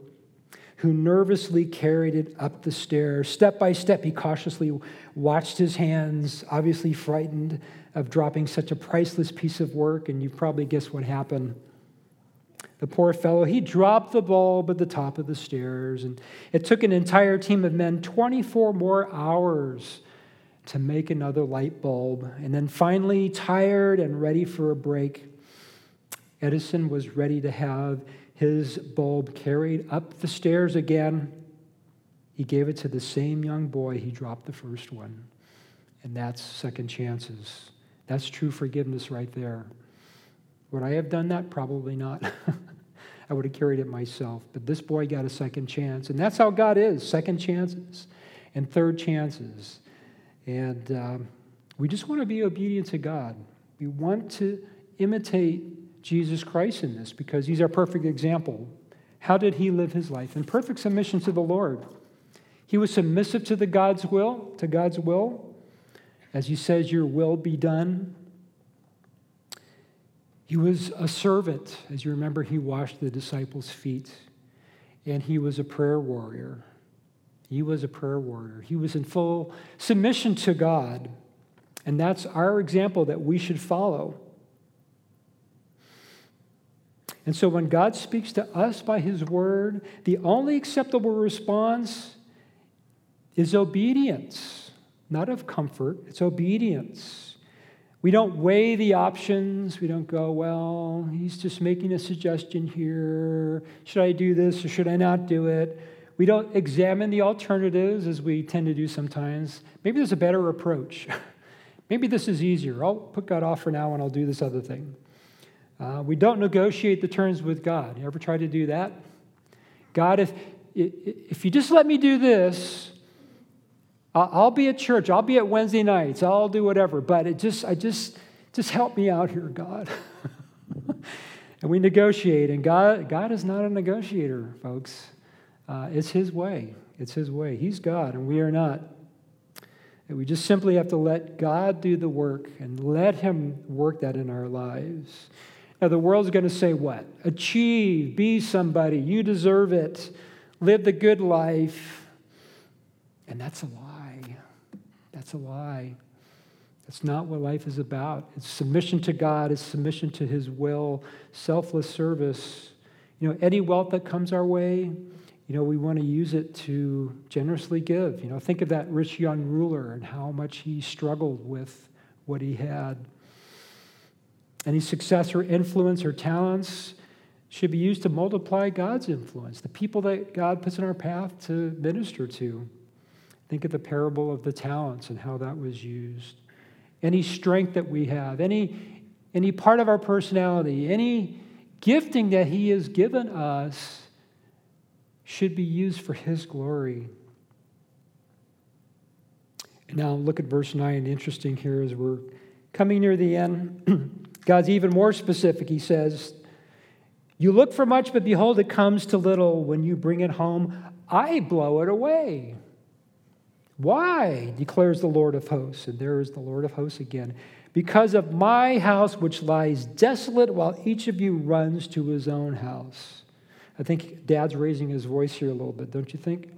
who nervously carried it up the stairs. Step by step, he cautiously watched his hands, obviously frightened of dropping such a priceless piece of work, and you probably guess what happened. The poor fellow, he dropped the bulb at the top of the stairs, and it took an entire team of men 24 more hours to make another light bulb. And then finally, tired and ready for a break, Edison was ready to have his bulb carried up the stairs again. He gave it to the same young boy he dropped the first one. And that's second chances. That's true forgiveness right there. Would I have done that? Probably not. I would have carried it myself. But this boy got a second chance. And that's how God is, second chances and third chances. And we just want to be obedient to God. We want to imitate Jesus Christ in this because he's our perfect example. How did he live his life? In perfect submission to the Lord. He was submissive to God's will. As he says, your will be done. He was a servant. As you remember, he washed the disciples' feet. And he was a prayer warrior. He was in full submission to God. And that's our example that we should follow. And so when God speaks to us by his word, the only acceptable response is obedience, not of comfort. It's obedience. We don't weigh the options. We don't go, well, he's just making a suggestion here. Should I do this or should I not do it? We don't examine the alternatives as we tend to do sometimes. Maybe there's a better approach. Maybe this is easier. I'll put God off for now and I'll do this other thing. We don't negotiate the terms with God. You ever try to do that? God, if you just let me do this, I'll be at church. I'll be at Wednesday nights. I'll do whatever. But just help me out here, God. And we negotiate. And God is not a negotiator, folks. It's his way. It's his way. He's God, and we are not. And we just simply have to let God do the work and let him work that in our lives. Now, the world's going to say what? Achieve. Be somebody. You deserve it. Live the good life. And that's a lie. That's a lie. That's not what life is about. It's submission to God. It's submission to his will. Selfless service. You know, any wealth that comes our way, you know, we want to use it to generously give. You know, think of that rich young ruler and how much he struggled with what he had. Any success or influence or talents should be used to multiply God's influence, the people that God puts in our path to minister to. Think of the parable of the talents and how that was used. Any strength that we have, any part of our personality, any gifting that he has given us, should be used for his glory. And now look at verse 9. Interesting here as we're coming near the end. God's even more specific. He says, you look for much, but behold, it comes to little. When you bring it home, I blow it away. Why? Declares the Lord of hosts. And there is the Lord of hosts again. Because of my house, which lies desolate, while each of you runs to his own house. I think Dad's raising his voice here a little bit, don't you think?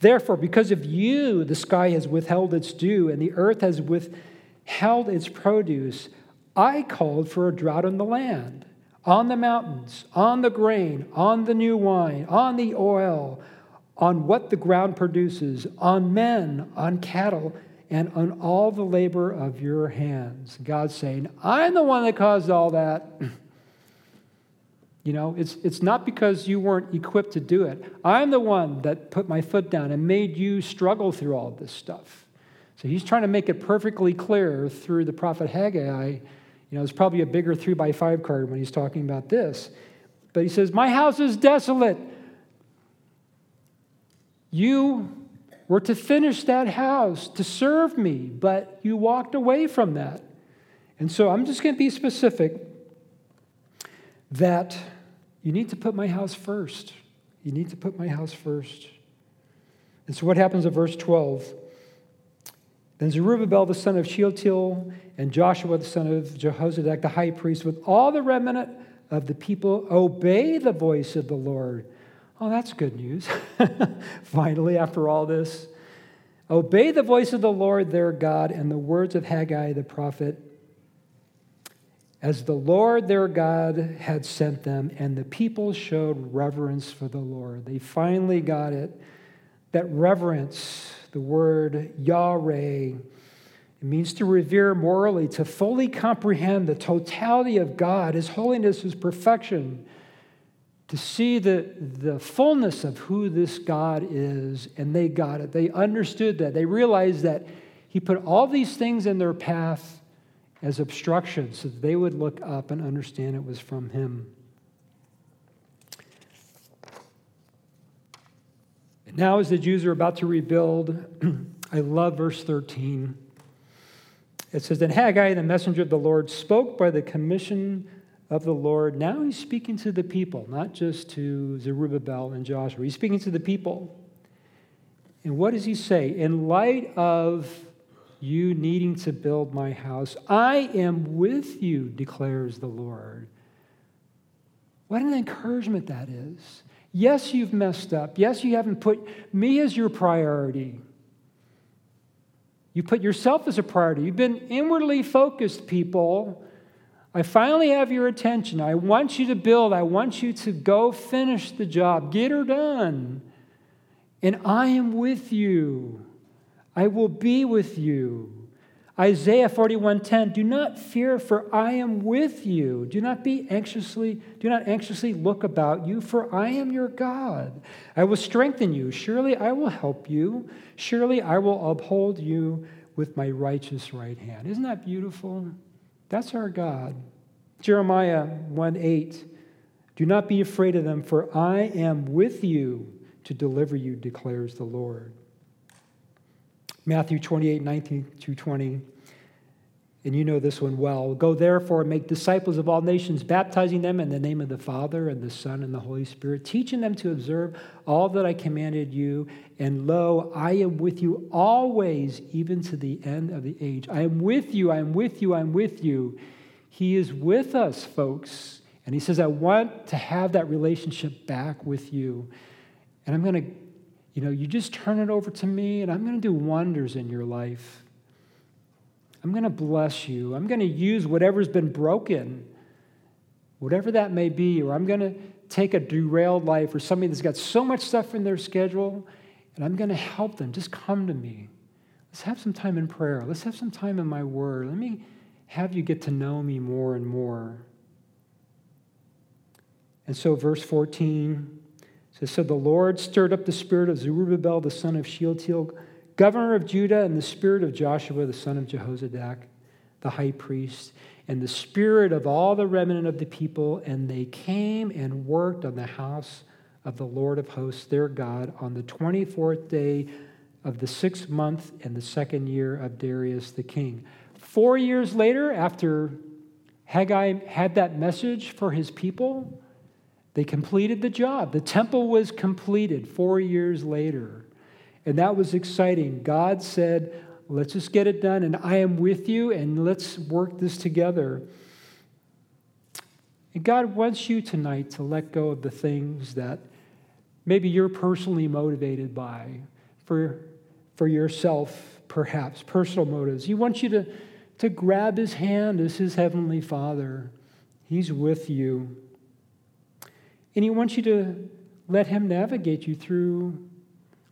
Therefore, because of you, the sky has withheld its dew, and the earth has withheld its produce. I called for a drought on the land, on the mountains, on the grain, on the new wine, on the oil, on what the ground produces, on men, on cattle, and on all the labor of your hands. God's saying, I'm the one that caused all that. You know, it's not because you weren't equipped to do it. I'm the one that put my foot down and made you struggle through all this stuff. So he's trying to make it perfectly clear through the prophet Haggai. You know, it's probably a bigger 3x5 card when he's talking about this. But he says, my house is desolate. You were to finish that house, to serve me, but you walked away from that. And so I'm just going to be specific that you need to put my house first. You need to put my house first. And so what happens in verse 12? Then Zerubbabel, the son of Shealtiel, and Joshua, the son of Jehozadak, the high priest, with all the remnant of the people, obey the voice of the Lord. Oh, that's good news. Finally, after all this, obey the voice of the Lord their God and the words of Haggai the prophet, as the Lord their God had sent them, and the people showed reverence for the Lord. They finally got it. That reverence, the word Yahweh, it means to revere morally, to fully comprehend the totality of God, his holiness, his perfection, to see the fullness of who this God is, and they got it. They understood that. They realized that he put all these things in their path as obstructions so that they would look up and understand it was from him. And now as the Jews are about to rebuild, I love verse 13. It says, "Then Haggai, the messenger of the Lord, spoke by the commission of the Lord." Now he's speaking to the people, not just to Zerubbabel and Joshua. He's speaking to the people. And what does he say? "In light of you needing to build my house, I am with you, declares the Lord." What an encouragement that is. Yes, you've messed up. Yes, you haven't put me as your priority. You put yourself as a priority. You've been inwardly focused, people. I finally have your attention. I want you to build. I want you to go finish the job. Get her done. "And I am with you. I will be with you." Isaiah 41:10, "Do not fear, for I am with you. Do not anxiously look about you, for I am your God. I will strengthen you. Surely I will help you. Surely I will uphold you with my righteous right hand." Isn't that beautiful? That's our God. Jeremiah 1:8, "Do not be afraid of them, for I am with you to deliver you, declares the Lord." Matthew 28:19-20, and you know this one well. "Go therefore and make disciples of all nations, baptizing them in the name of the Father and the Son and the Holy Spirit, teaching them to observe all that I commanded you. And lo, I am with you always, even to the end of the age." I am with you, I am with you, I am with you. He is with us, folks. And he says, I want to have that relationship back with you. And I'm going to, you just turn it over to me, and I'm going to do wonders in your life. I'm going to bless you. I'm going to use whatever's been broken, whatever that may be, or I'm going to take a derailed life or somebody that's got so much stuff in their schedule, and I'm going to help them. Just come to me. Let's have some time in prayer. Let's have some time in my word. Let me have you get to know me more and more. And so verse 14 says, "So the Lord stirred up the spirit of Zerubbabel, the son of Shealtiel, governor of Judah, and the spirit of Joshua, the son of Jehozadak, the high priest, and the spirit of all the remnant of the people, and they came and worked on the house of the Lord of hosts, their God, on the 24th day of the 6th month in the 2nd year of Darius the king." 4 years later, after Haggai had that message for his people, they completed the job. The temple was completed 4 years later. And that was exciting. God said, let's just get it done, and I am with you, and let's work this together. And God wants you tonight to let go of the things that maybe you're personally motivated by, for yourself, perhaps, personal motives. He wants you to grab his hand as his heavenly Father. He's with you. And he wants you to let him navigate you through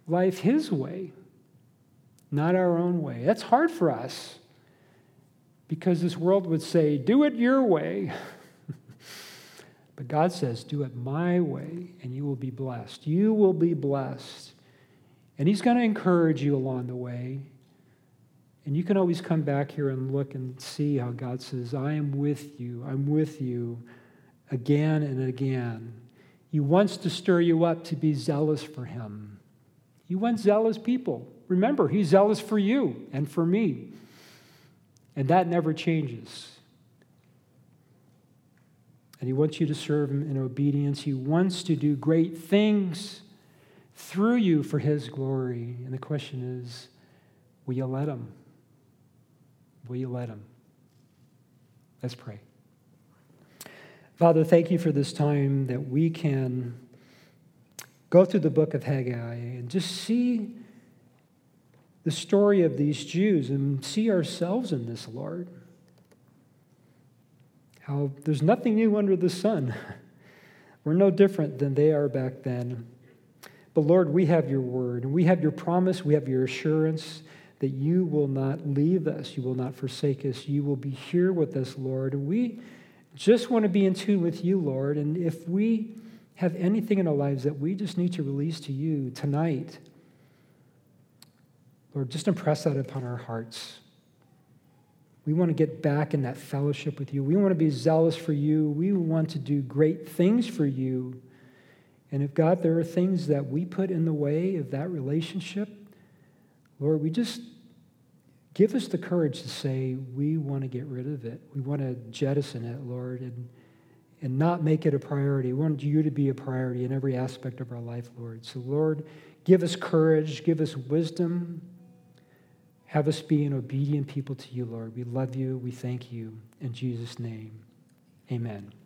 life his way, not our own way. That's hard for us because this world would say, do it your way. But God says, do it my way and you will be blessed. You will be blessed. And he's going to encourage you along the way. And you can always come back here and look and see how God says, I am with you. I'm with you again and again. He wants to stir you up to be zealous for him. He wants zealous people. Remember, he's zealous for you and for me. And that never changes. And he wants you to serve him in obedience. He wants to do great things through you for his glory. And the question is, will you let him? Will you let him? Let's pray. Father, thank you for this time that we can go through the book of Haggai and just see the story of these Jews and see ourselves in this, Lord. How there's nothing new under the sun. We're no different than they are back then. But Lord, we have your word, and we have your promise, we have your assurance that you will not leave us, you will not forsake us, you will be here with us, Lord. And we just want to be in tune with you, Lord. And if we have anything in our lives that we just need to release to you tonight, Lord, just impress that upon our hearts. We want to get back in that fellowship with you. We want to be zealous for you. We want to do great things for you. And if, God, there are things that we put in the way of that relationship, Lord, we just give us the courage to say we want to get rid of it. We want to jettison it, Lord, and not make it a priority. We want you to be a priority in every aspect of our life, Lord. So, Lord, give us courage. Give us wisdom. Have us be an obedient people to you, Lord. We love you. We thank you. In Jesus' name, amen.